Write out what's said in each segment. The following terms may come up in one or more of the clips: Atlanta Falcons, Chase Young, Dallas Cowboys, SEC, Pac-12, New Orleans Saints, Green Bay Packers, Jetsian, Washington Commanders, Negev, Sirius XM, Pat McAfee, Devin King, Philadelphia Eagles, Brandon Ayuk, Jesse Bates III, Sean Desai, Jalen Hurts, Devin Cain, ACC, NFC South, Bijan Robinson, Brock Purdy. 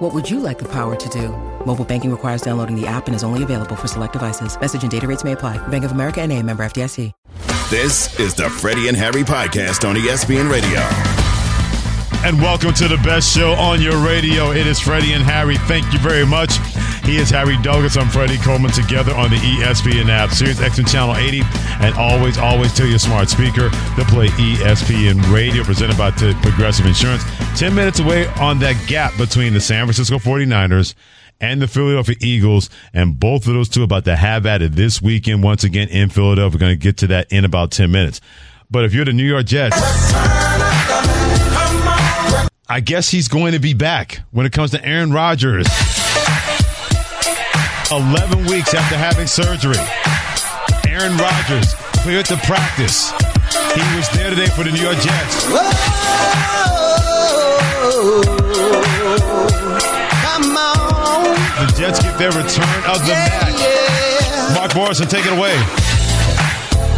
What would you like the power to do? Mobile banking requires downloading the app and is only available for select devices. Message and data rates may apply. Bank of America N.A., member FDIC. This is the Freddie and Harry podcast on ESPN Radio. And welcome to the best show on your radio. It is Freddie and Harry. Thank you very much. He is Harry Douglas. I'm Freddie Coleman, together on the ESPN app, Sirius XM Channel 80. And always, always tell your smart speaker to play ESPN Radio, presented by Progressive Insurance. 10 minutes away on that gap between the San Francisco 49ers and the Philadelphia Eagles, and both of those two about to have at it this weekend once again in Philadelphia. We're going to get to that in about 10 minutes. But if you're the New York Jets... I guess he's going to be back when it comes to Aaron Rodgers. 11 weeks after having surgery, Aaron Rodgers cleared to practice. He was there today for the New York Jets. Whoa, the Jets get their return of the match. Yeah. Mark Morrison, take it away.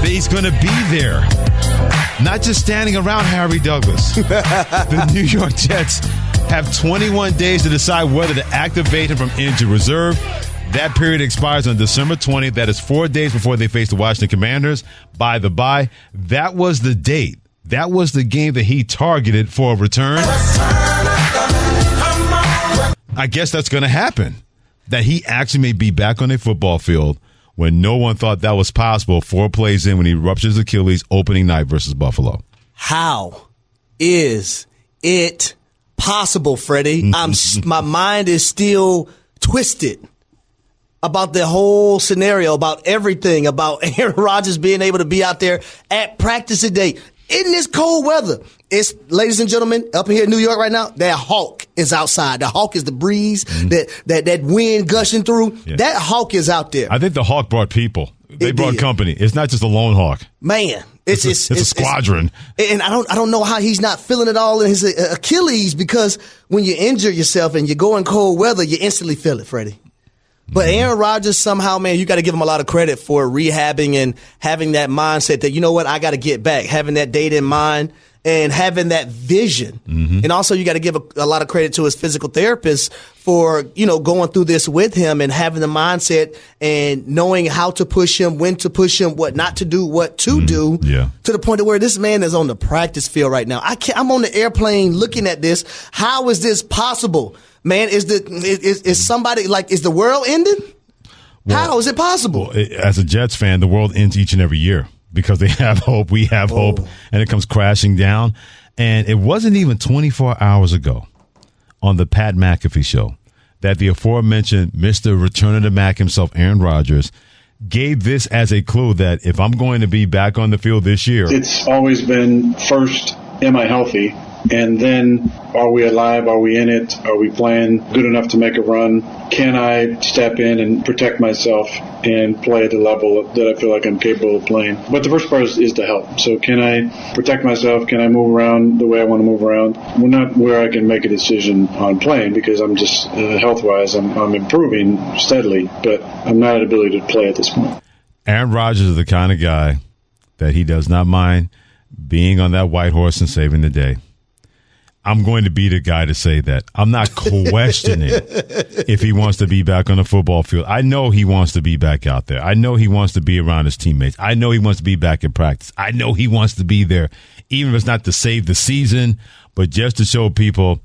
He's going to be there. Not just standing around, Harry Douglas. The New York Jets have 21 days to decide whether to activate him from injured reserve. That period expires on December 20th. That is 4 days before they face the Washington Commanders. By the by, that was the date. That was the game that he targeted for a return. I guess that's going to happen. That he actually may be back on a football field when no one thought that was possible 4 plays in when he ruptures Achilles opening night versus Buffalo. How is it possible, Freddie? My mind is still twisted about the whole scenario, about everything, about Aaron Rodgers being able to be out there at practice today in this cold weather. It's, ladies and gentlemen, up here in New York right now, that hawk is outside. The hawk is the breeze, that wind gushing through. Yeah. That hawk is out there. I think the hawk brought people. They brought company. It's not just a lone hawk. Man, it's a squadron. And I don't know how he's not feeling it all in his Achilles, because when you injure yourself and you go in cold weather, you instantly feel it, Freddie. But Aaron Rodgers somehow, man, you got to give him a lot of credit for rehabbing and having that mindset that, you know what, I got to get back, having that date in mind and having that vision. Mm-hmm. And also you got to give a lot of credit to his physical therapist for, you know, going through this with him and having the mindset and knowing how to push him, when to push him, what not to do, what to do, to the point of where this man is on the practice field right now. I'm on the airplane looking at this. How is this possible? Man, is somebody, like, is the world ending? Well, how is it possible? Well, as a Jets fan, the world ends each and every year because they have hope, we have hope, and it comes crashing down. And it wasn't even 24 hours ago on the Pat McAfee show that the aforementioned Mr. Return of the Mac himself, Aaron Rodgers, gave this as a clue that if I'm going to be back on the field this year. It's always been first, am I healthy? And then, are we alive? Are we in it? Are we playing good enough to make a run? Can I step in and protect myself and play at the level that I feel like I'm capable of playing? But the first part is the help. So can I protect myself? Can I move around the way I want to move around? We're not where I can make a decision on playing because I'm just, health-wise, I'm improving steadily, but I'm not at ability to play at this point. Aaron Rodgers is the kind of guy that he does not mind being on that white horse and saving the day. I'm going to be the guy to say that. I'm not questioning if he wants to be back on the football field. I know he wants to be back out there. I know he wants to be around his teammates. I know he wants to be back in practice. I know he wants to be there, even if it's not to save the season, but just to show people,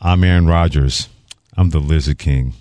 I'm Aaron Rodgers. I'm the Lizard King.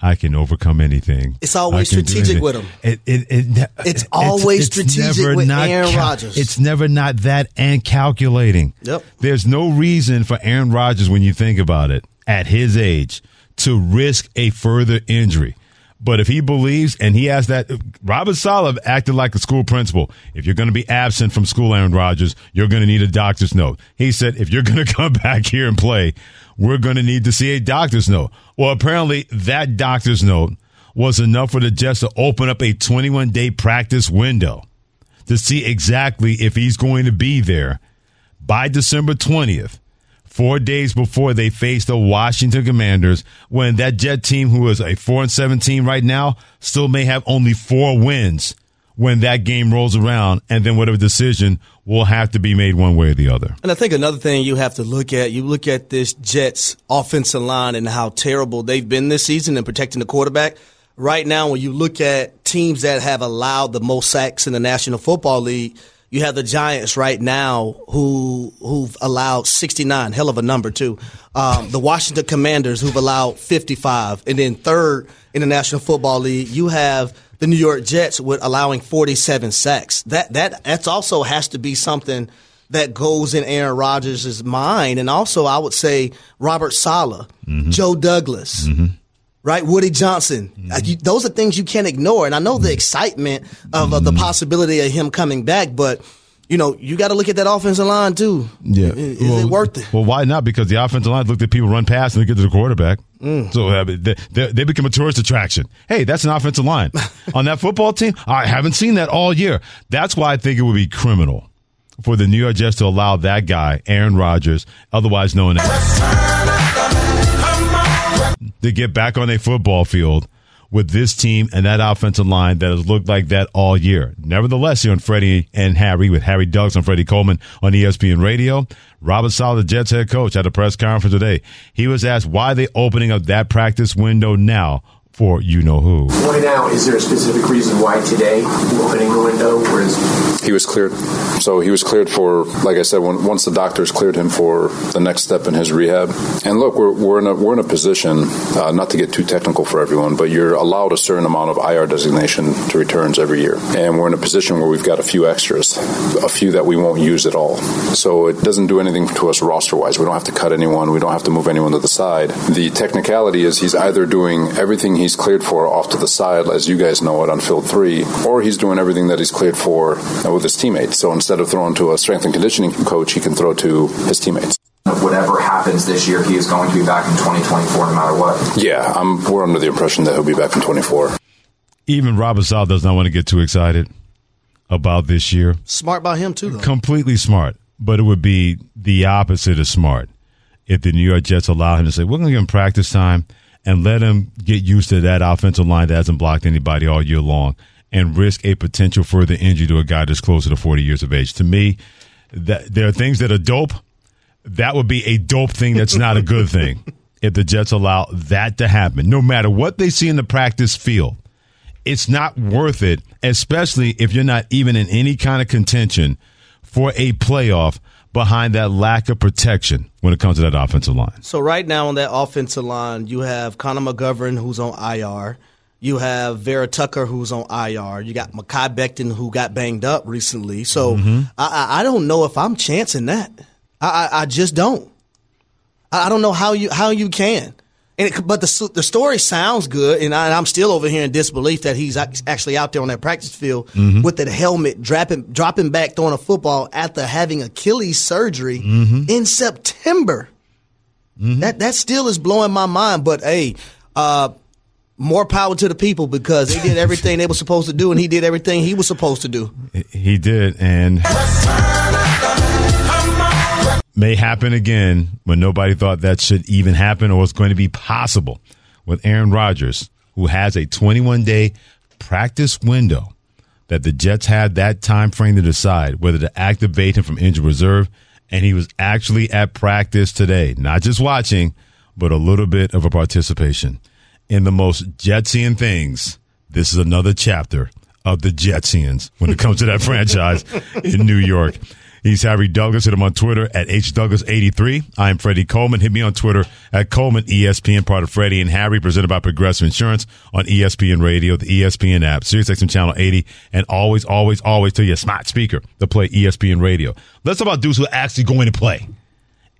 I can overcome anything. It's always strategic with him. It's always strategic with Aaron Rodgers. It's never not that and calculating. Yep. There's no reason for Aaron Rodgers, when you think about it, at his age, to risk a further injury. But if he believes, and he has that, Robert Saleh acted like a school principal. If you're going to be absent from school, Aaron Rodgers, you're going to need a doctor's note. He said, if you're going to come back here and play, we're going to need to see a doctor's note. Well, apparently that doctor's note was enough for the Jets to open up a 21-day practice window to see exactly if he's going to be there by December 20th, 4 days before they face the Washington Commanders, when that Jet team, who is a 4-7 team right now, still may have only 4 wins when that game rolls around, and then whatever decision will have to be made one way or the other. And I think another thing you have to look at, you look at this Jets offensive line and how terrible they've been this season in protecting the quarterback. Right now, when you look at teams that have allowed the most sacks in the National Football League, you have the Giants right now who've allowed 69, hell of a number too. The Washington Commanders, who've allowed 55. And then third in the National Football League, you have the New York Jets with allowing 47 sacks. That's also has to be something that goes in Aaron Rodgers' mind. And also, I would say Robert Saleh, mm-hmm. Joe Douglas, mm-hmm. right? Woody Johnson. Mm-hmm. Those are things you can't ignore. And I know the excitement of the possibility of him coming back, but you got to look at that offensive line too. Yeah. Is it worth it? Well, why not? Because the offensive line looked at people run past and they get to the quarterback. Mm. So they become a tourist attraction. Hey, that's an offensive line. On that football team, I haven't seen that all year. That's why I think it would be criminal for the New York Jets to allow that guy, Aaron Rodgers, otherwise known as, to get back on a football field with this team and that offensive line that has looked like that all year. Nevertheless, here on Freddie and Harry, with Harry Douglas and Freddie Coleman on ESPN Radio, Robert Saleh, the Jets head coach, at a press conference today. He was asked why they're opening up that practice window now for you-know-who. Why now? Is there a specific reason why today you're opening the window? He was cleared. So he was cleared for, like I said, once the doctors cleared him for the next step in his rehab. And look, we're in a position, not to get too technical for everyone, but you're allowed a certain amount of IR designation to returns every year. And we're in a position where we've got a few extras, a few that we won't use at all. So it doesn't do anything to us roster-wise. We don't have to cut anyone. We don't have to move anyone to the side. The technicality is he's either doing everything he's cleared for off to the side, as you guys know it, on field 3, or he's doing everything that he's cleared for with his teammates. So instead of throwing to a strength and conditioning coach, he can throw to his teammates. Whatever happens this year, he is going to be back in 2024 no matter what. Yeah, we're under the impression that he'll be back in 2024. Even Robert Saleh does not want to get too excited about this year. Smart by him, too, though. Completely smart, but it would be the opposite of smart if the New York Jets allow him to say, we're going to give him practice time and let him get used to that offensive line that hasn't blocked anybody all year long, and risk a potential further injury to a guy that's closer to 40 years of age. To me, there are things that are dope. That would be a dope thing that's not a good thing if the Jets allow that to happen. No matter what they see in the practice field, it's not worth it, especially if you're not even in any kind of contention for a playoff behind that lack of protection when it comes to that offensive line. So right now on that offensive line, you have Connor McGovern, who's on IR. You have Vera Tucker, who's on IR. You got Mekhi Becton, who got banged up recently. So I don't know if I'm chancing that. I just don't. I don't know how you can. But the story sounds good, and I'm still over here in disbelief that he's actually out there on that practice field with that helmet, dropping back, throwing a football after having Achilles surgery in September. Mm-hmm. That still is blowing my mind. But, hey, more power to the people, because they did everything they were supposed to do, and he did everything he was supposed to do. He did, and may happen again when nobody thought that should even happen or was going to be possible with Aaron Rodgers, who has a 21-day practice window that the Jets had that time frame to decide whether to activate him from injured reserve. And he was actually at practice today, not just watching, but a little bit of a participation in the most Jetsian things. This is another chapter of the Jetsians when it comes to that franchise in New York. He's Harry Douglas. Hit him on Twitter at HDouglas83. I'm Freddie Coleman. Hit me on Twitter at Coleman ESPN, part of Freddie and Harry, presented by Progressive Insurance on ESPN Radio, the ESPN app, Sirius XM Channel 80, and always, always, always tell your smart speaker to play ESPN Radio. Let's talk about dudes who are actually going to play.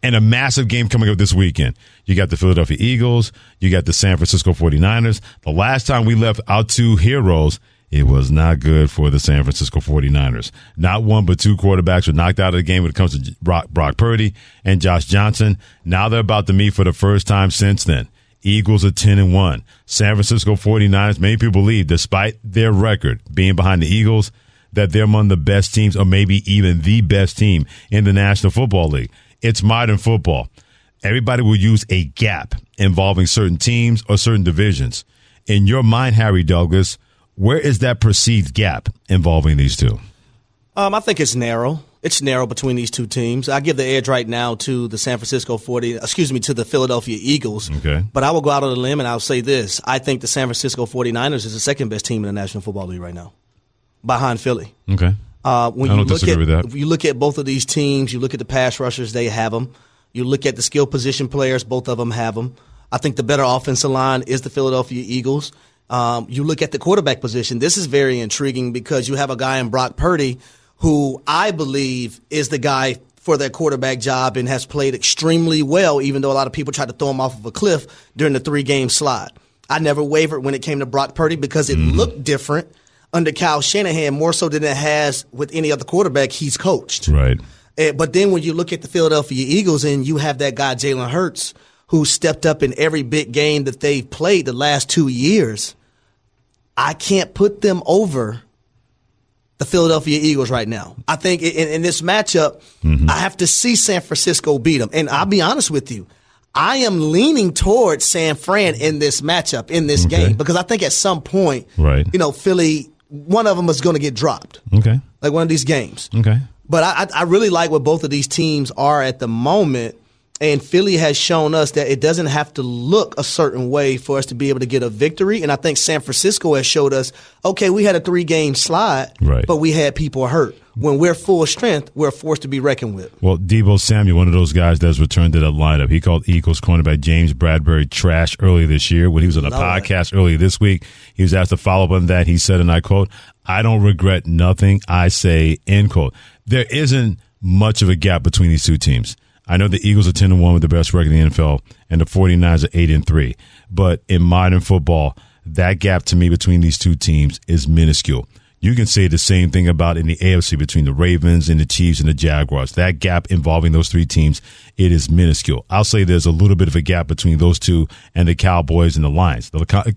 And a massive game coming up this weekend. You got the Philadelphia Eagles. You got the San Francisco 49ers. The last time we left our two heroes, it was not good for the San Francisco 49ers. Not one, but two quarterbacks were knocked out of the game when it comes to Brock Purdy and Josh Johnson. Now they're about to meet for the first time since then. Eagles are 10-1. San Francisco 49ers, many people believe, despite their record being behind the Eagles, that they're among the best teams or maybe even the best team in the National Football League. It's modern football. Everybody will use a gap involving certain teams or certain divisions. In your mind, Harry Douglas, where is that perceived gap involving these two? I think it's narrow. It's narrow between these two teams. I give the edge right now to the to the Philadelphia Eagles. Okay. But I will go out on a limb and I'll say this. I think the San Francisco 49ers is the second best team in the National Football League right now, behind Philly. Okay. When I don't disagree with that. If you look at both of these teams, you look at the pass rushers, they have them. You look at the skill position players, both of them have them. I think the better offensive line is the Philadelphia Eagles. You look at the quarterback position. This is very intriguing because you have a guy in Brock Purdy who I believe is the guy for that quarterback job and has played extremely well, even though a lot of people tried to throw him off of a cliff during the three-game slide. I never wavered when it came to Brock Purdy because it looked different under Kyle Shanahan, more so than it has with any other quarterback he's coached. Right. But then when you look at the Philadelphia Eagles and you have that guy, Jalen Hurts, who stepped up in every big game that they've played the last 2 years, I can't put them over the Philadelphia Eagles right now. I think in this matchup, I have to see San Francisco beat them. And I'll be honest with you, I am leaning towards San Fran in this matchup, in this game, because I think at some point, you know, Philly, one of them is going to get dropped. Okay. Like one of these games. Okay. But I really like what both of these teams are at the moment. And Philly has shown us that it doesn't have to look a certain way for us to be able to get a victory. And I think San Francisco has showed us, okay, we had a three-game slide, but we had people hurt. When we're full strength, we're a force to be reckoned with. Well, Deebo Samuel, one of those guys that's returned to the lineup. He called Eagles cornerback James Bradbury trash earlier this year. When he was on a podcast earlier this week, he was asked to follow up on that. He said, and I quote, "I don't regret nothing I say," end quote. There isn't much of a gap between these two teams. I know the Eagles are 10-1 with the best record in the NFL, and the 49ers are 8-3. But in modern football, that gap to me between these two teams is minuscule. You can say the same thing about in the AFC between the Ravens and the Chiefs and the Jaguars. That gap involving those three teams, it is minuscule. I'll say there's a little bit of a gap between those two and the Cowboys and the Lions.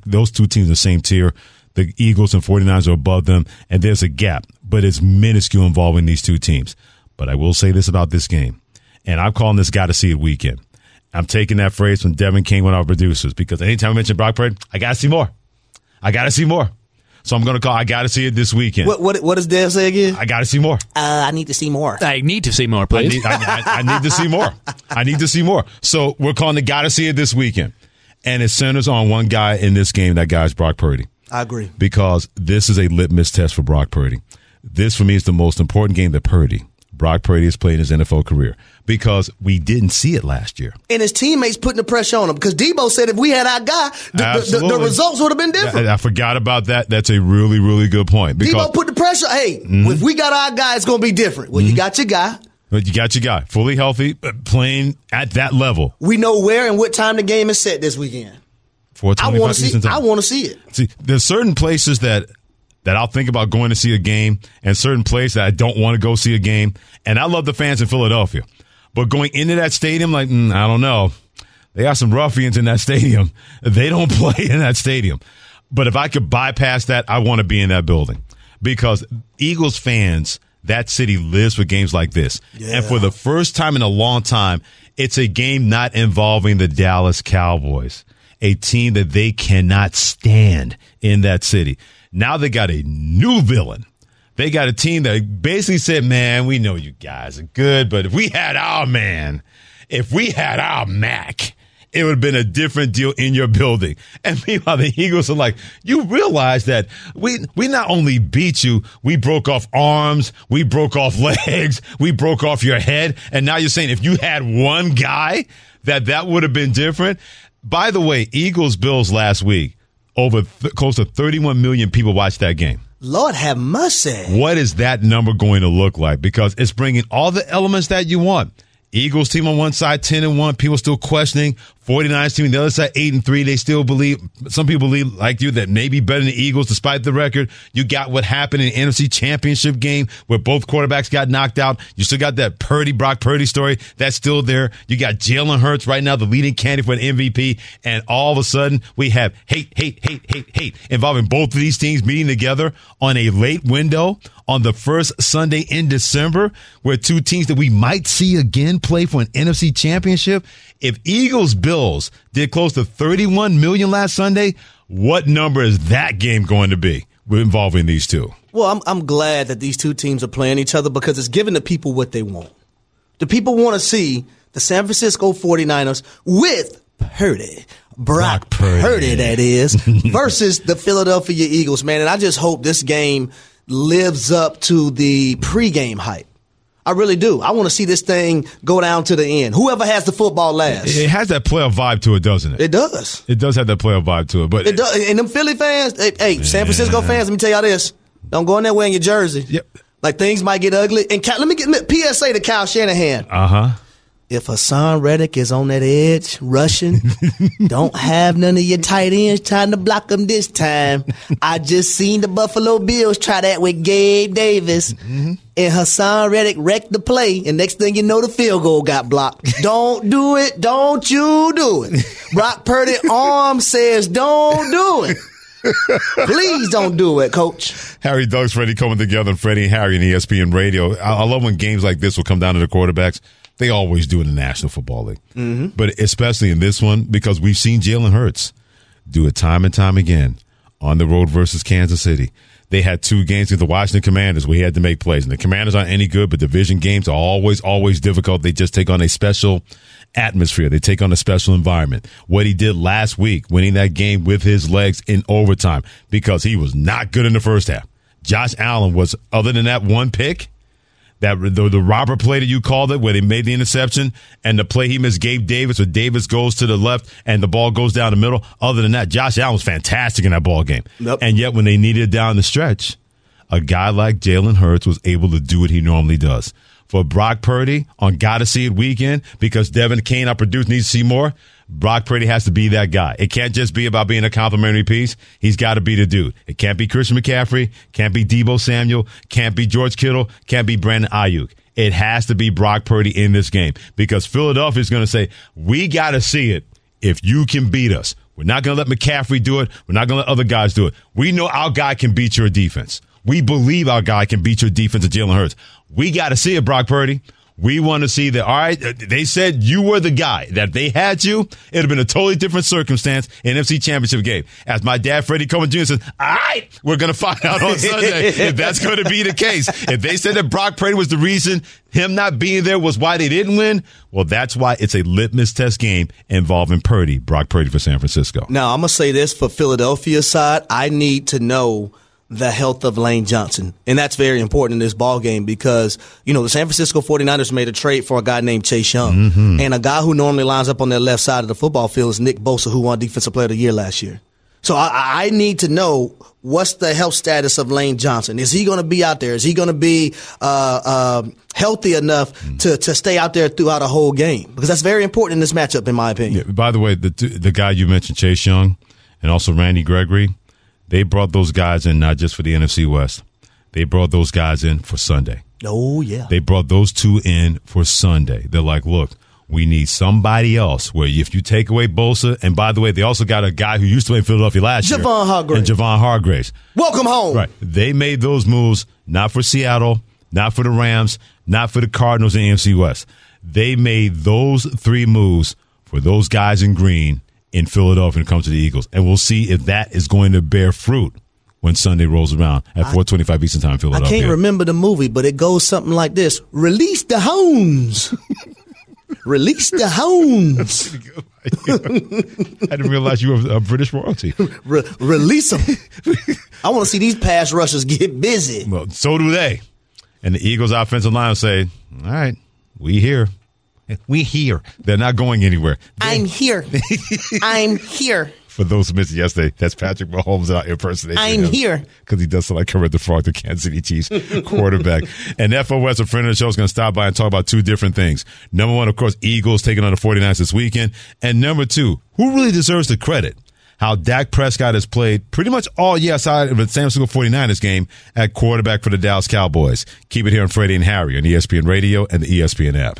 Those two teams are the same tier. The Eagles and 49ers are above them, and there's a gap, but it's minuscule involving these two teams. But I will say this about this game. And I'm calling this Gotta See It weekend. I'm taking that phrase from Devin King, one of our producers, because anytime I mention Brock Purdy, I got to see more. I got to see more. So I'm going to call I Gotta See It this weekend. What does Dev say again? I got to see more. I need to see more. I need to see more, please. I need to see more. I need to see more. So we're calling the Gotta See It this weekend. And it centers on one guy in this game. That guy is Brock Purdy. I agree. Because this is a litmus test for Brock Purdy. This, for me, is the most important game that Brock Purdy has played in his NFL career, because we didn't see it last year. And his teammates putting the pressure on him, because Deebo said if we had our guy, the results would have been different. I forgot about that. That's a really, really good point. Deebo put the pressure. Hey, if we got our guy, it's going to be different. Well, you got your guy. Fully healthy, playing at that level. We know where and what time the game is set this weekend. I want to see it. See, there's certain places that I'll think about going to see a game, and certain places that I don't want to go see a game. And I love the fans in Philadelphia. But going into that stadium, like, I don't know. They got some ruffians in that stadium. They don't play in that stadium. But if I could bypass that, I want to be in that building. Because Eagles fans, that city lives for games like this. Yeah. And for the first time in a long time, it's a game not involving the Dallas Cowboys, a team that they cannot stand in that city. Now they got a new villain. They got a team that basically said, man, we know you guys are good, but if we had our man, if we had our Mac, it would have been a different deal in your building. And meanwhile, the Eagles are like, you realize that we not only beat you, we broke off arms, we broke off legs, we broke off your head. And now you're saying if you had one guy, that would have been different. By the way, Eagles-Bills last week, over close to 31 million people watched that game. Lord have mercy. What is that number going to look like? Because it's bringing all the elements that you want. Eagles team on one side, 10-1, people still questioning. 49ers team on the other side, 8-3. They still believe, some people believe like you, that maybe better than the Eagles despite the record. You got what happened in the NFC Championship game where both quarterbacks got knocked out. You still got that Brock Purdy story. That's still there. You got Jalen Hurts right now, the leading candidate for an MVP. And all of a sudden, we have hate involving both of these teams meeting together on a late window on the first Sunday in December, where two teams that we might see again play for an NFC Championship. If Eagles Bills did close to 31 million last Sunday, what number is that game going to be involving these two? Well, I'm glad that these two teams are playing each other because it's giving the people what they want. The people want to see the San Francisco 49ers with Purdy. Brock Purdy, that is, versus the Philadelphia Eagles, man. And I just hope this game lives up to the pregame hype. I really do. I want to see this thing go down to the end. Whoever has the football last. It has that playoff vibe to it, doesn't it? It does. It does have that playoff vibe to it. But it does. And them Philly fans, hey, San Francisco fans, let me tell y'all this. Don't go in there wearing your jersey. Yep. Like, things might get ugly. And let me get PSA to Kyle Shanahan. Uh-huh. If Hassan Reddick is on that edge rushing, don't have none of your tight ends trying to block him this time. I just seen the Buffalo Bills try that with Gabe Davis, and Hassan Reddick wrecked the play, and next thing you know, the field goal got blocked. Don't do it. Don't you do it. Brock Purdy arm says don't do it. Please don't do it, Coach. Harry Douglas, Freddie Coleman together, and Freddie and Harry on ESPN Radio. I love when games like this will come down to the quarterbacks. They always do in the National Football League, but especially in this one because we've seen Jalen Hurts do it time and time again on the road versus Kansas City. They had two games with the Washington Commanders where he had to make plays, and the Commanders aren't any good, but division games are always, always difficult. They just take on a special atmosphere. They take on a special environment. What he did last week, winning that game with his legs in overtime because he was not good in the first half. Josh Allen was, other than that one pick, that the robber play that you called it, where they made the interception, and the play he missed Gabe Davis, where Davis goes to the left and the ball goes down the middle. Other than that, Josh Allen was fantastic in that ball game. Yep. And yet, when they needed it down the stretch, a guy like Jalen Hurts was able to do what he normally does. For Brock Purdy on Gotta See It weekend, because Devin Cain, our producer, needs to see more, Brock Purdy has to be that guy. It can't just be about being a complimentary piece. He's got to be the dude. It can't be Christian McCaffrey, can't be Deebo Samuel, can't be George Kittle, can't be Brandon Ayuk. It has to be Brock Purdy in this game because Philadelphia is going to say, we got to see it if you can beat us. We're not going to let McCaffrey do it. We're not going to let other guys do it. We know our guy can beat your defense. We believe our guy can beat your defense at Jalen Hurts. We got to see it, Brock Purdy. We want to see that, all right, they said you were the guy. That if they had you, it would have been a totally different circumstance in an NFC Championship game. As my dad, Freddie Coleman Jr., says, all right, we're going to find out on Sunday if that's going to be the case. If they said that Brock Purdy was the reason him not being there was why they didn't win, well, that's why it's a litmus test game involving Purdy, Brock Purdy for San Francisco. Now, I'm going to say this for Philadelphia's side. I need to know the health of Lane Johnson. And that's very important in this ballgame because, you know, the San Francisco 49ers made a trade for a guy named Chase Young. And a guy who normally lines up on their left side of the football field is Nick Bosa, who won Defensive Player of the Year last year. So I need to know what's the health status of Lane Johnson. Is he going to be out there? Is he going to be healthy enough to stay out there throughout a whole game? Because that's very important in this matchup, in my opinion. Yeah, by the way, the guy you mentioned, Chase Young, and also Randy Gregory, they brought those guys in not just for the NFC West. They brought those guys in for Sunday. Oh, yeah. They brought those two in for Sunday. They're like, look, we need somebody else where if you take away Bosa, and by the way, they also got a guy who used to play in Philadelphia last year. Javon Hargrave. Welcome home. Right. They made those moves not for Seattle, not for the Rams, not for the Cardinals in the NFC West. They made those three moves for those guys in green in Philadelphia when it comes to the Eagles. And we'll see if that is going to bear fruit when Sunday rolls around at 4:25 Eastern Time in Philadelphia. I can't remember the movie, but it goes something like this. Release the hounds. Release the hounds. I didn't realize you were a British royalty. Release them. I want to see these pass rushers get busy. Well, so do they. And the Eagles offensive line will say, all right, we here. We're here. They're not going anywhere. I'm here. For those who missed it yesterday, that's Patrick Mahomes impersonation. I'm here. Because he does sound like Kermit the Frog, the Kansas City Chiefs quarterback. And FOS, a friend of the show, is going to stop by and talk about two different things. Number one, of course, Eagles taking on the 49ers this weekend. And number two, who really deserves the credit? How Dak Prescott has played pretty much all year outside of the San Francisco 49ers game at quarterback for the Dallas Cowboys. Keep it here on Freddie and Harry on ESPN Radio and the ESPN app.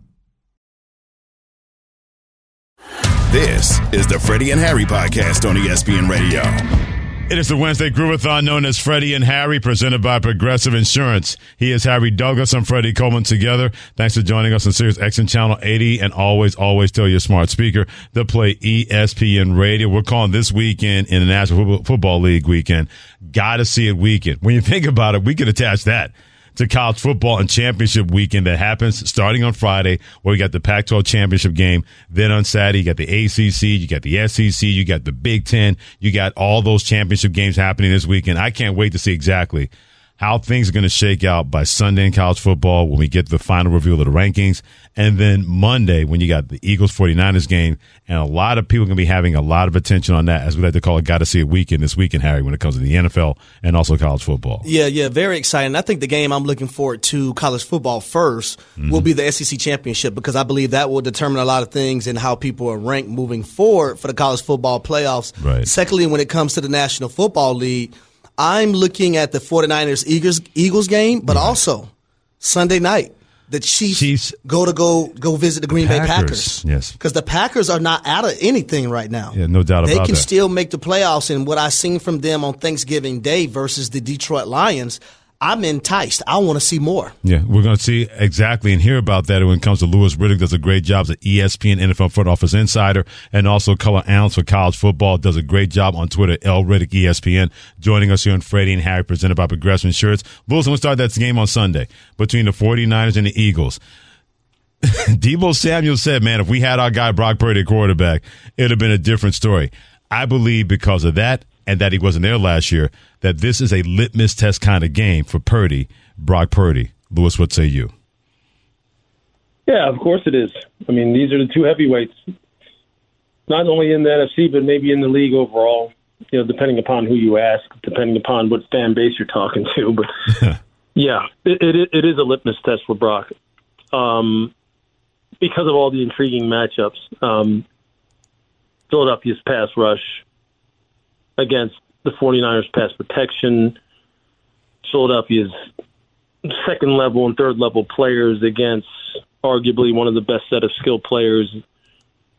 This is the Freddie and Harry podcast on ESPN Radio. It is the Wednesday Groovathon known as Freddie and Harry, presented by Progressive Insurance. He is Harry Douglas. I'm Freddie Coleman together. Thanks for joining us on Sirius XM Channel 80. And always, always tell your smart speaker to play ESPN Radio. We're calling this weekend in the National Football League weekend. Gotta see it weekend. When you think about it, we could attach that to college football and championship weekend that happens starting on Friday, where you got the Pac-12 championship game. Then on Saturday, you got the ACC, you got the SEC, you got the Big Ten, you got all those championship games happening this weekend. I can't wait to see exactly how things are going to shake out by Sunday in college football when we get the final reveal of the rankings. And then Monday when you got the Eagles 49ers game. And a lot of people are going to be having a lot of attention on that, as we like to call it, got to see it weekend this weekend, Harry, when it comes to the NFL and also college football. Yeah, very exciting. I think the game I'm looking forward to, college football first, will be the SEC Championship, because I believe that will determine a lot of things in how people are ranked moving forward for the college football playoffs. Right. Secondly, when it comes to the National Football League, I'm looking at the 49ers Eagles game, but also Sunday night, the Chiefs go visit the Green Bay Packers. Yes, because the Packers are not out of anything right now. Yeah, no doubt about that. They can still make the playoffs, and what I've seen from them on Thanksgiving Day versus the Detroit Lions, I'm enticed. I want to see more. Yeah, we're going to see exactly and hear about that when it comes to Louis Riddick. Does a great job as an ESPN NFL front office insider and also color analyst for college football. Does a great job on Twitter, L. Riddick ESPN, joining us here on Freddie and Harry, presented by Progressive Insurance. Bulls, we'll start that game on Sunday between the 49ers and the Eagles. Deebo Samuel said, man, if we had our guy Brock Purdy at quarterback, it would have been a different story. I believe because of that, and that he wasn't there last year, that this is a litmus test kind of game for Purdy, Brock Purdy. Louis, what say you? Yeah, of course it is. I mean, these are the two heavyweights, not only in the NFC, but maybe in the league overall, you know, depending upon who you ask, depending upon what fan base you're talking to. But, yeah, it is a litmus test for Brock because of all the intriguing matchups. Philadelphia's pass rush against the 49ers' pass protection, Philadelphia's second level and third level players against arguably one of the best set of skilled players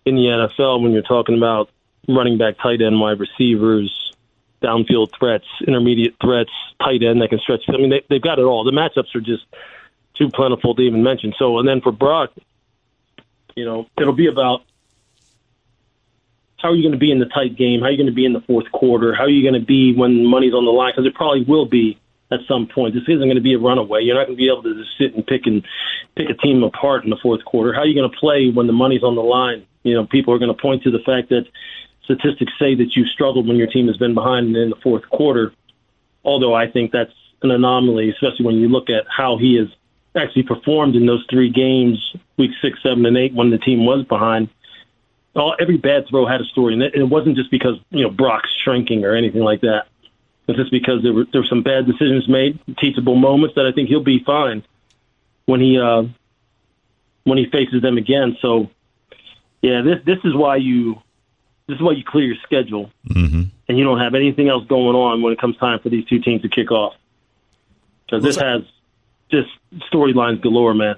in the NFL when you're talking about running back, tight end, wide receivers, downfield threats, intermediate threats, tight end that can stretch. I mean, they've got it all. The matchups are just too plentiful to even mention. So, and then for Brock, you know, it'll be about how are you going to be in the tight game? How are you going to be in the fourth quarter? How are you going to be when money's on the line? Because it probably will be at some point. This isn't going to be a runaway. You're not going to be able to just sit and pick a team apart in the fourth quarter. How are you going to play when the money's on the line? You know, people are going to point to the fact that statistics say that you've struggled when your team has been behind in the fourth quarter, although I think that's an anomaly, especially when you look at how he has actually performed in those three games, week 6, 7, and 8, when the team was behind. Every bad throw had a story, and it wasn't just because, you know, Brock's shrinking or anything like that. It's just because there were some bad decisions made, teachable moments that I think he'll be fine when he faces them again. So, yeah, this is why you clear your schedule, mm-hmm. and you don't have anything else going on when it comes time for these two teams to kick off. Because this has just storylines galore, man.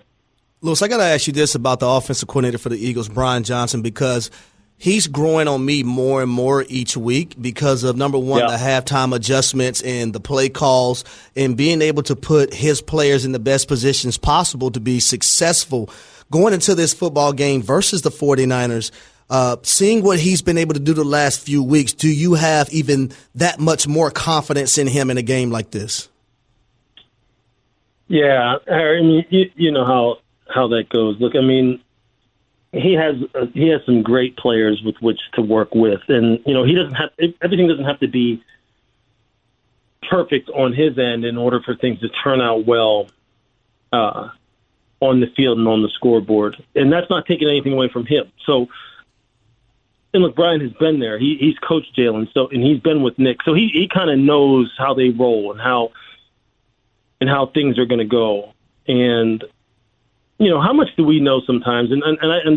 Louis, I got to ask you this about the offensive coordinator for the Eagles, Brian Johnson, because he's growing on me more and more each week because of, number one, the halftime adjustments and the play calls and being able to put his players in the best positions possible to be successful. Going into this football game versus the 49ers, seeing what he's been able to do the last few weeks, do you have even that much more confidence in him in a game like this? Yeah, I mean, you know how that goes. Look, I mean, he has some great players with which to work with, and you know everything doesn't have to be perfect on his end in order for things to turn out well on the field and on the scoreboard. And that's not taking anything away from him. So, and look, Brian has been there. He's coached Jalen, so and he's been with Nick, so he kind of knows how they roll and how things are going to go. And you know, how much do we know sometimes? And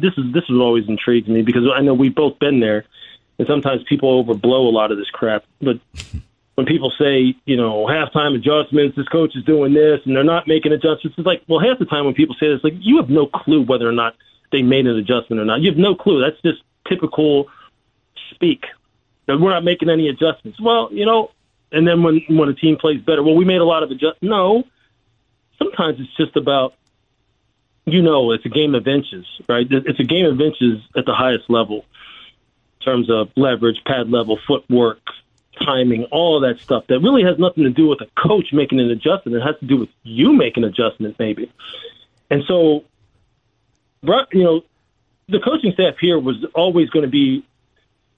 this is what always intrigues me, because I know we've both been there, and sometimes people overblow a lot of this crap. But when people say, you know, halftime adjustments, this coach is doing this, and they're not making adjustments, it's like, well, half the time when people say this, like, you have no clue whether or not they made an adjustment or not. You have no clue. That's just typical speak. That we're not making any adjustments. Well, you know, and then when a team plays better, well, we made a lot of adjustments. No. Sometimes it's just about, you know, it's a game of inches, right? It's a game of inches at the highest level in terms of leverage, pad level, footwork, timing, all of that stuff that really has nothing to do with a coach making an adjustment. It has to do with you making an adjustment, maybe. And so, you know, the coaching staff here was always going to be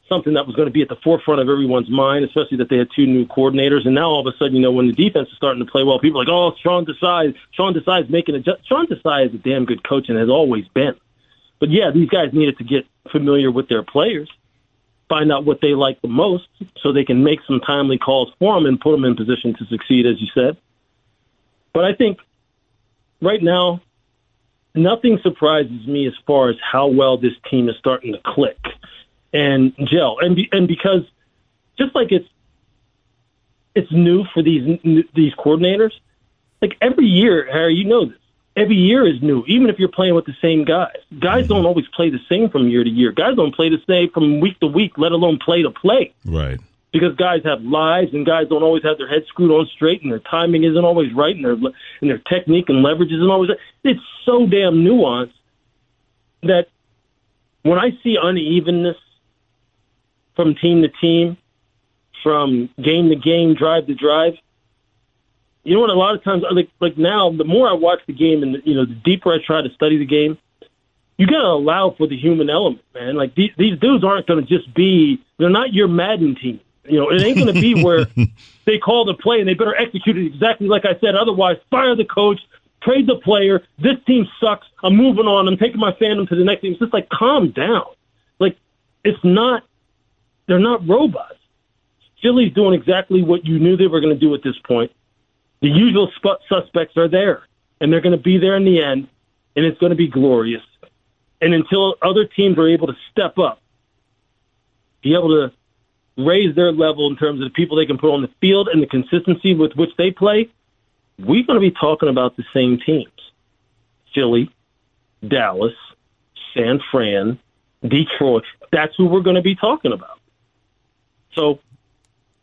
something that was going to be at the forefront of everyone's mind, especially that they had two new coordinators. And now all of a sudden, you know, when the defense is starting to play well, people are like, oh, Sean Desai's making a adjustment. Sean Desai is a damn good coach and has always been. But, yeah, these guys needed to get familiar with their players, find out what they like the most so they can make some timely calls for them and put them in position to succeed, as you said. But I think right now, nothing surprises me as far as how well this team is starting to click and gel, and because just like it's new for these coordinators, like every year, Harry, you know this. Every year is new, even if you're playing with the same guys. Guys don't always play the same from year to year. Guys don't play the same from week to week, let alone play to play. Right. Because guys have lives, and guys don't always have their head screwed on straight, and their timing isn't always right, and their technique and leverage isn't always right. It's so damn nuanced that when I see unevenness from team to team, from game to game, drive to drive. You know what? A lot of times, like now, the more I watch the game, and you know, the deeper I try to study the game, you got to allow for the human element, man. Like these dudes aren't going to just be—they're not your Madden team. You know, it ain't going to be where they call the play and they better execute it exactly like I said. Otherwise, fire the coach, trade the player. This team sucks. I'm moving on. I'm taking my fandom to the next team. It's just like, calm down. Like it's not. They're not robots. Philly's doing exactly what you knew they were going to do at this point. The usual suspects are there, and they're going to be there in the end, and it's going to be glorious. And until other teams are able to step up, be able to raise their level in terms of the people they can put on the field and the consistency with which they play, we're going to be talking about the same teams. Philly, Dallas, San Fran, Detroit. That's who we're going to be talking about. So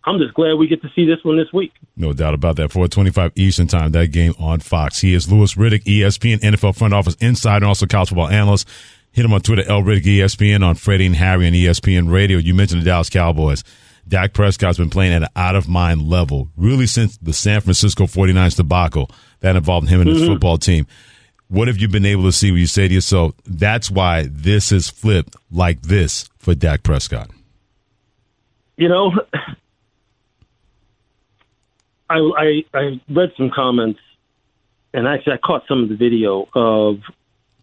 I'm just glad we get to see this one this week. No doubt about that. 4:25 Eastern time, that game on Fox. He is Louis Riddick, ESPN, NFL front office insider, and also college football analyst. Hit him on Twitter, LRiddick ESPN, on Freddie and Harry and ESPN Radio. You mentioned the Dallas Cowboys. Dak Prescott's been playing at an out-of-mind level, really since the San Francisco 49ers debacle that involved him and his football team. What have you been able to see when you say to yourself, that's why this is flipped like this for Dak Prescott? You know, I read some comments, and actually I caught some of the video of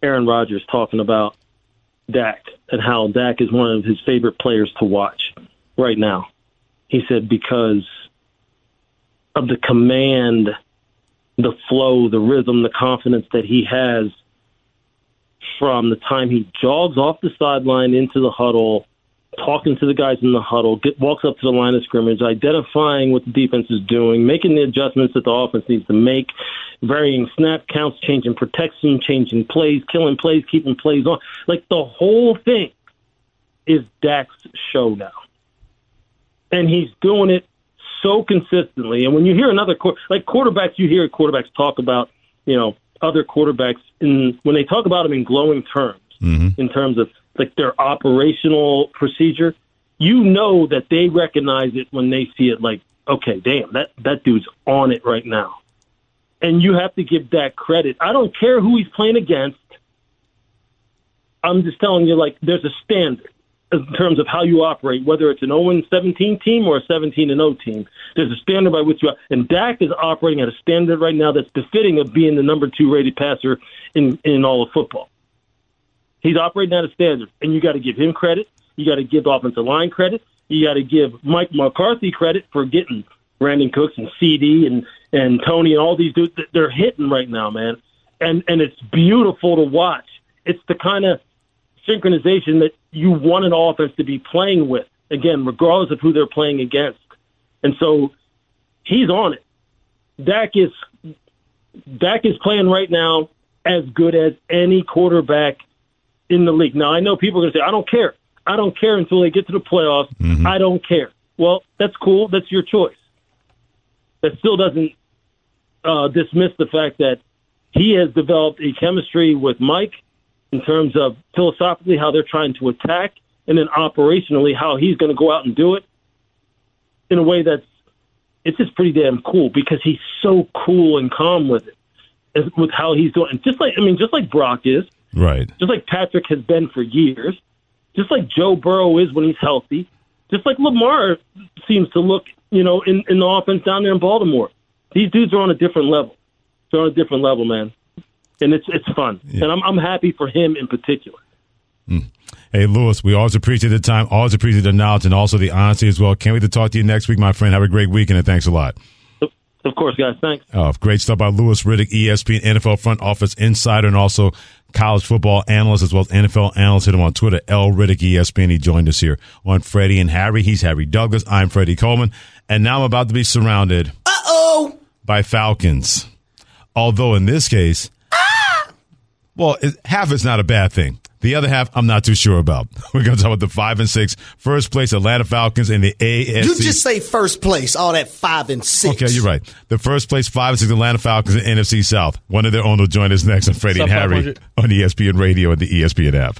Aaron Rodgers talking about Dak and how Dak is one of his favorite players to watch right now. He said because of the command, the flow, the rhythm, the confidence that he has from the time he jogs off the sideline into the huddle, talking to the guys in the huddle, walks up to the line of scrimmage, identifying what the defense is doing, making the adjustments that the offense needs to make, varying snap counts, changing protection, changing plays, killing plays, keeping plays on. Like, the whole thing is Dak's show now. And he's doing it so consistently. And when you hear another quarterbacks, you hear quarterbacks talk about, you know, other quarterbacks when they talk about them in glowing terms, in terms of like their operational procedure, you know that they recognize it when they see it, like, okay, damn, that dude's on it right now. And you have to give Dak credit. I don't care who he's playing against. I'm just telling you, like, there's a standard in terms of how you operate, whether it's an 0-17 team or a 17-0 team. There's a standard by which you are. And Dak is operating at a standard right now that's befitting of being the number 2 rated passer in all of football. He's operating at a standard, and you got to give him credit. You got to give the offensive line credit. You got to give Mike McCarthy credit for getting Brandon Cooks and CD and Tony and all these dudes. They're hitting right now, man, and it's beautiful to watch. It's the kind of synchronization that you want an offense to be playing with, again, regardless of who they're playing against. And so he's on it. Dak is playing right now as good as any quarterback in the league. Now, I know people are going to say, I don't care until they get to the playoffs. I don't care. Well, that's cool. That's your choice. That still doesn't dismiss the fact that he has developed a chemistry with Mike in terms of philosophically how they're trying to attack, and then operationally how he's going to go out and do it in a way that's, it's just pretty damn cool, because he's so cool and calm with it, with how he's doing. And just like Brock is. Right. Just like Patrick has been for years, just like Joe Burrow is when he's healthy, just like Lamar seems to look, you know, in the offense down there in Baltimore. These dudes are on a different level. They're on a different level, man. And it's fun. Yeah. And I'm happy for him in particular. Hey, Louis, we always appreciate the time, always appreciate the knowledge, and also the honesty as well. Can't wait to talk to you next week, my friend. Have a great weekend, and thanks a lot. Of course, guys. Thanks. Great stuff by Louis Riddick, ESPN, NFL front office insider, and also college football analyst as well as NFL analyst. Hit him on Twitter, LRiddick ESPN. He joined us here on Freddie and Harry. He's Harry Douglas. I'm Freddie Coleman. And now I'm about to be surrounded by Falcons. Although in this case, well, half is not a bad thing. The other half, I'm not too sure about. We're going to talk about the 5-6 first place Atlanta Falcons in the AFC. You just say first place, all that 5-6. Okay, you're right. The first place 5-6 Atlanta Falcons in NFC South. One of their own will join us next on Freddie and Harry on ESPN Radio and the ESPN app.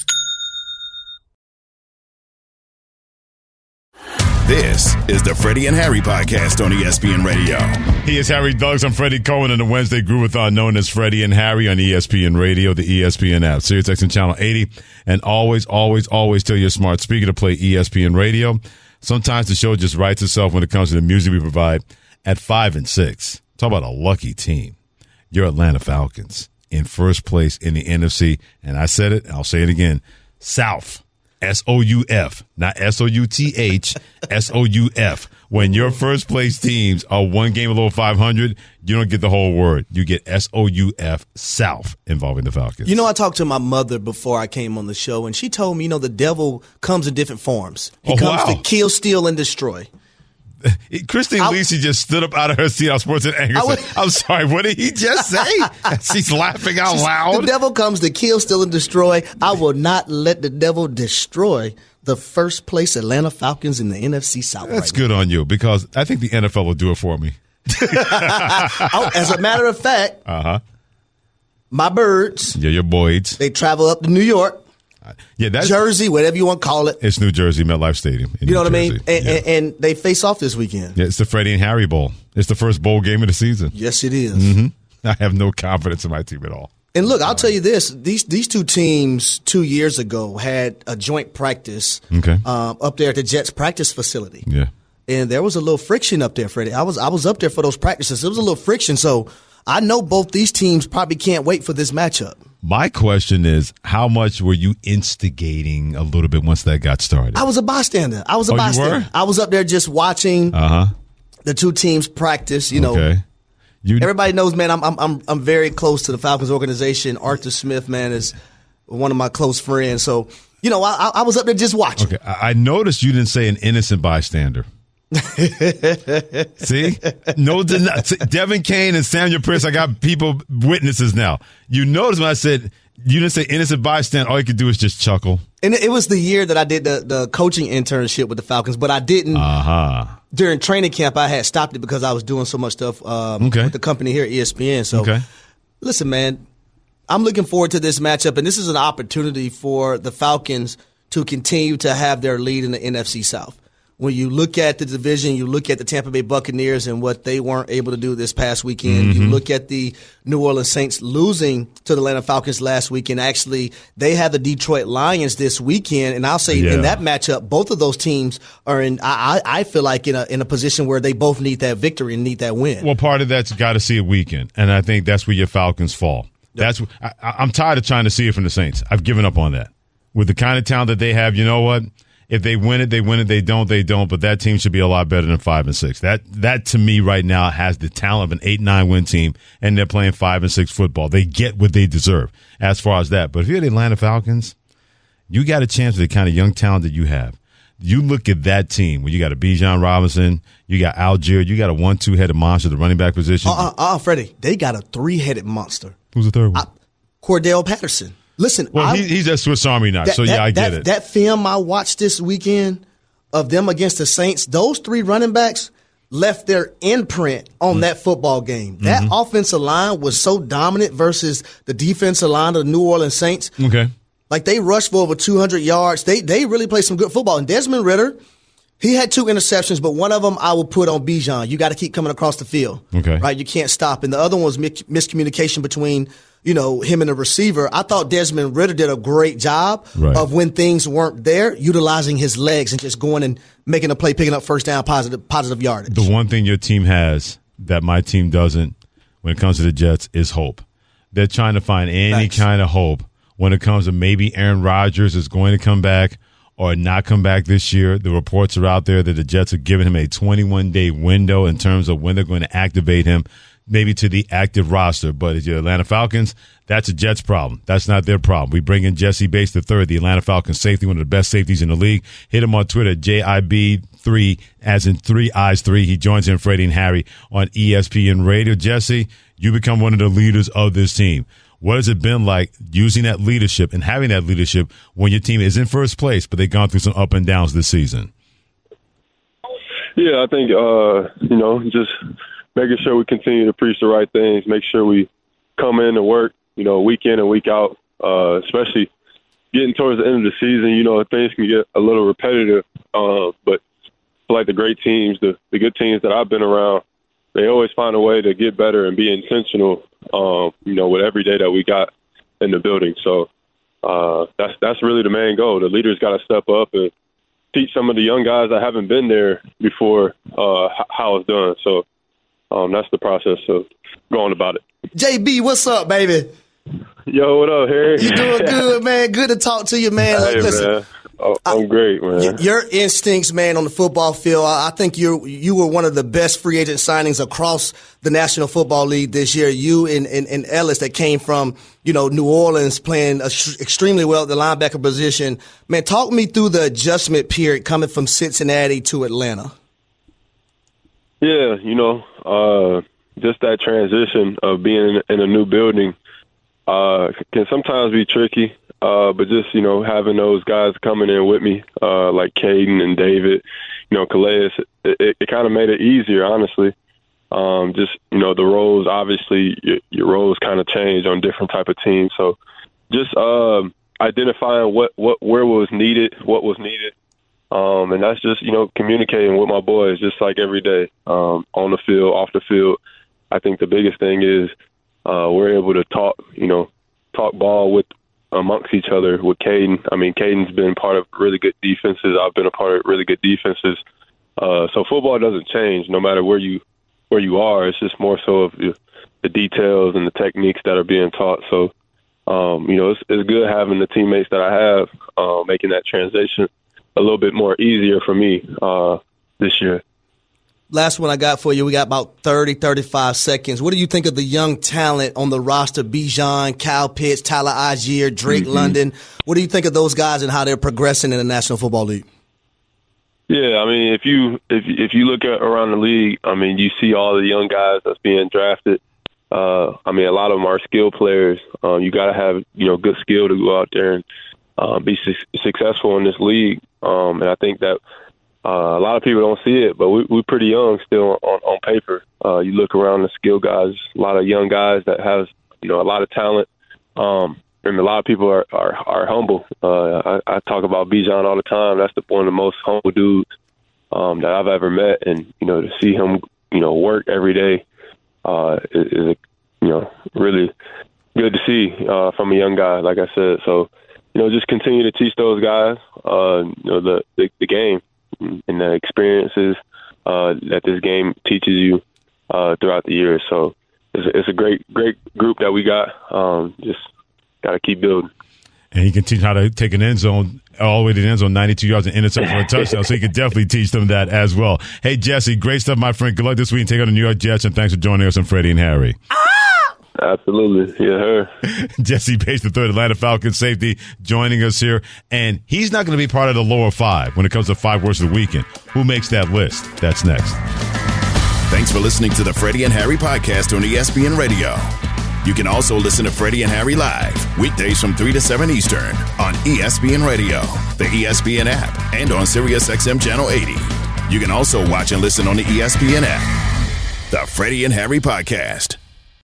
This is the Freddie and Harry podcast on ESPN Radio. He is Harry Douglas. I'm Freddie Coleman, and the Wednesday Groove-a-thon known as Freddie and Harry on ESPN Radio, the ESPN app, Sirius XM Channel 80, and always, always, always tell your smart speaker to play ESPN Radio. Sometimes the show just writes itself when it comes to the music we provide at 5 and 6. Talk about a lucky team. Your Atlanta Falcons in first place in the NFC. And I said it, and I'll say it again. South. S-O-U-F. Not S-O-U-T-H. S-O-U-F. When your first place teams are one game below 500, you don't get the whole word. You get S-O-U-F, South, involving the Falcons. You know, I talked to my mother before I came on the show, and she told me, you know, the devil comes in different forms. He comes to kill, steal, and destroy. Christine Lisi just stood up out of her seat on Sports and Anger. I'm sorry, what did he just say? She's laughing out loud. The devil comes to kill, steal, and destroy. I will not let the devil destroy the first place Atlanta Falcons in the NFC South. That's right good now. On you, because I think the NFL will do it for me. As a matter of fact, my birds, your boys, they travel up to New York. Yeah, that's Jersey, whatever you want to call it. It's New Jersey, MetLife Stadium. You know what I mean? And they face off this weekend. Yeah, it's the Freddie and Harry Bowl. It's the first bowl game of the season. Yes, it is. Mm-hmm. I have no confidence in my team at all. And look, I'll tell you this. These two teams 2 years ago had a joint practice up there at the Jets practice facility. Yeah. And there was a little friction up there, Freddie. I was up there for those practices. There was a little friction, so I know both these teams probably can't wait for this matchup. My question is, how much were you instigating a little bit once that got started? I was a bystander. You were? I was up there just watching the two teams practice. You know, everybody knows, man. I'm very close to the Falcons organization. Arthur Smith, man, is one of my close friends. So, you know, I was up there just watching. Okay, I noticed you didn't say an innocent bystander. See? No denial. Devin Cain and Samuel Prince, I got people, witnesses now. You notice when I said, you didn't say innocent bystander, all you could do is just chuckle. And it was the year that I did the coaching internship with the Falcons, but I didn't. During training camp, I had stopped it because I was doing so much stuff with the company here at ESPN. So, listen, man, I'm looking forward to this matchup, and this is an opportunity for the Falcons to continue to have their lead in the NFC South. When you look at the division, you look at the Tampa Bay Buccaneers and what they weren't able to do this past weekend. You look at the New Orleans Saints losing to the Atlanta Falcons last weekend. Actually, they have the Detroit Lions this weekend, and I'll say in that matchup, both of those teams are in. I feel like in a position where they both need that victory and need that win. Well, part of that's got to see a weekend, and I think that's where your Falcons fall. Yep. That's I'm tired of trying to see it from the Saints. I've given up on that. With the kind of talent that they have, you know what? If they win it, they win it. They don't, they don't. But that team should be a lot better than 5 and 6. That to me right now has the talent of an 8-9 win team, and they're playing 5 and 6 football. They get what they deserve as far as that. But if you're the Atlanta Falcons, you got a chance with the kind of young talent that you have. You look at that team where you got a Bijan Robinson, you got Algier, you got a 1-2-headed monster at the running back position. Freddie, they got a 3-headed monster. Who's the third one? Cordell Patterson. Listen, well, he's a Swiss Army knife, so I get it. That film I watched this weekend of them against the Saints, those three running backs left their imprint on that football game. That offensive line was so dominant versus the defensive line of the New Orleans Saints. Like, they rushed for over 200 yards. They really played some good football. And Desmond Ridder, He had two interceptions, but one of them I would put on Bijan. You got to keep coming across the field. Okay. Right? You can't stop. And the other one was miscommunication between, you know, him and the receiver. I thought Desmond Ridder did a great job of when things weren't there, utilizing his legs and just going and making a play, picking up first down, positive yardage. The one thing your team has that my team doesn't when it comes to the Jets is hope. They're trying to find any kind of hope when it comes to maybe Aaron Rodgers is going to come back or not come back this year. The reports are out there that the Jets are giving him a 21-day window in terms of when they're going to activate him, maybe to the active roster. But it's the Atlanta Falcons, that's a Jets problem. That's not their problem. We bring in Jesse Bates III, the Atlanta Falcons safety, one of the best safeties in the league. Hit him on Twitter, JIB3, as in 3 eyes 3. He joins in Freddie and Harry on ESPN Radio. Jesse, you become one of the leaders of this team. What has it been like using that leadership and having that leadership when your team is in first place, but they've gone through some up and downs this season? Yeah, I think, you know, just making sure we continue to preach the right things, make sure we come in and work, you know, week in and week out, especially getting towards the end of the season. You know, things can get a little repetitive, but like the great teams, the good teams that I've been around, they always find a way to get better and be intentional, you know, with every day that we got in the building. So that's really the main goal. The leaders got to step up and teach some of the young guys that haven't been there before how it's done. So that's the process of going about it. JB, what's up, baby? Yo, what up, Harry? You doing good, man. Good to talk to you, man. Hey, listen, man. I'm great, man. Your instincts, man, on the football field, I think you were one of the best free agent signings across the National Football League this year. You and Ellis that came from, you know, New Orleans playing extremely well at the linebacker position. Man, talk me through the adjustment period coming from Cincinnati to Atlanta. Yeah, you know, just that transition of being in a new building can sometimes be tricky. But just, you know, having those guys coming in with me, like Caden and David, you know, Calais, it kind of made it easier, honestly. Just, you know, the roles, obviously, your roles kind of change on different type of teams. So just identifying what was needed. And that's just, you know, communicating with my boys just like every day, on the field, off the field. I think the biggest thing is we're able to talk ball with amongst each other with Caden. I mean, Caden's been part of really good defenses. I've been a part of really good defenses. So football doesn't change no matter where you are. It's just more so of the details and the techniques that are being taught. So, you know, it's good having the teammates that I have, making that transition a little bit more easier for me this year. Last one I got for you. We got about 30, 35 seconds. What do you think of the young talent on the roster? Bijan, Kyle Pitts, Tyler Allgeier, Drake London. What do you think of those guys and how they're progressing in the National Football League? Yeah, I mean, if you look at around the league, I mean, you see all the young guys that's being drafted. I mean, a lot of them are skilled players. You got to have, you know, good skill to go out there and be successful in this league. And I think that a lot of people don't see it, but we're pretty young still on paper. You look around the skill guys, a lot of young guys that have, you know, a lot of talent, and a lot of people are humble. I talk about Bijan all the time. That's one of the most humble dudes that I've ever met, and, you know, to see him, you know, work every day is, you know, really good to see from a young guy, like I said. So, you know, just continue to teach those guys, you know, the game and the experiences that this game teaches you throughout the year. So it's a great group that we got. Just got to keep building. And he can teach how to take an end zone all the way to the end zone, 92 yards and intercept for a touchdown. So he can definitely teach them that as well. Hey, Jesse, great stuff, my friend. Good luck this week and take on the New York Jets. And thanks for joining us on Freddie and Harry. Absolutely. Yeah, her. Jesse Bates, the third Atlanta Falcons safety, joining us here. And he's not going to be part of the lower five when it comes to five worst of the weekend. Who makes that list? That's next. Thanks for listening to the Freddie and Harry podcast on ESPN Radio. You can also listen to Freddie and Harry live weekdays from 3 to 7 Eastern on ESPN Radio, the ESPN app, and on Sirius XM Channel 80. You can also watch and listen on the ESPN app. The Freddie and Harry podcast.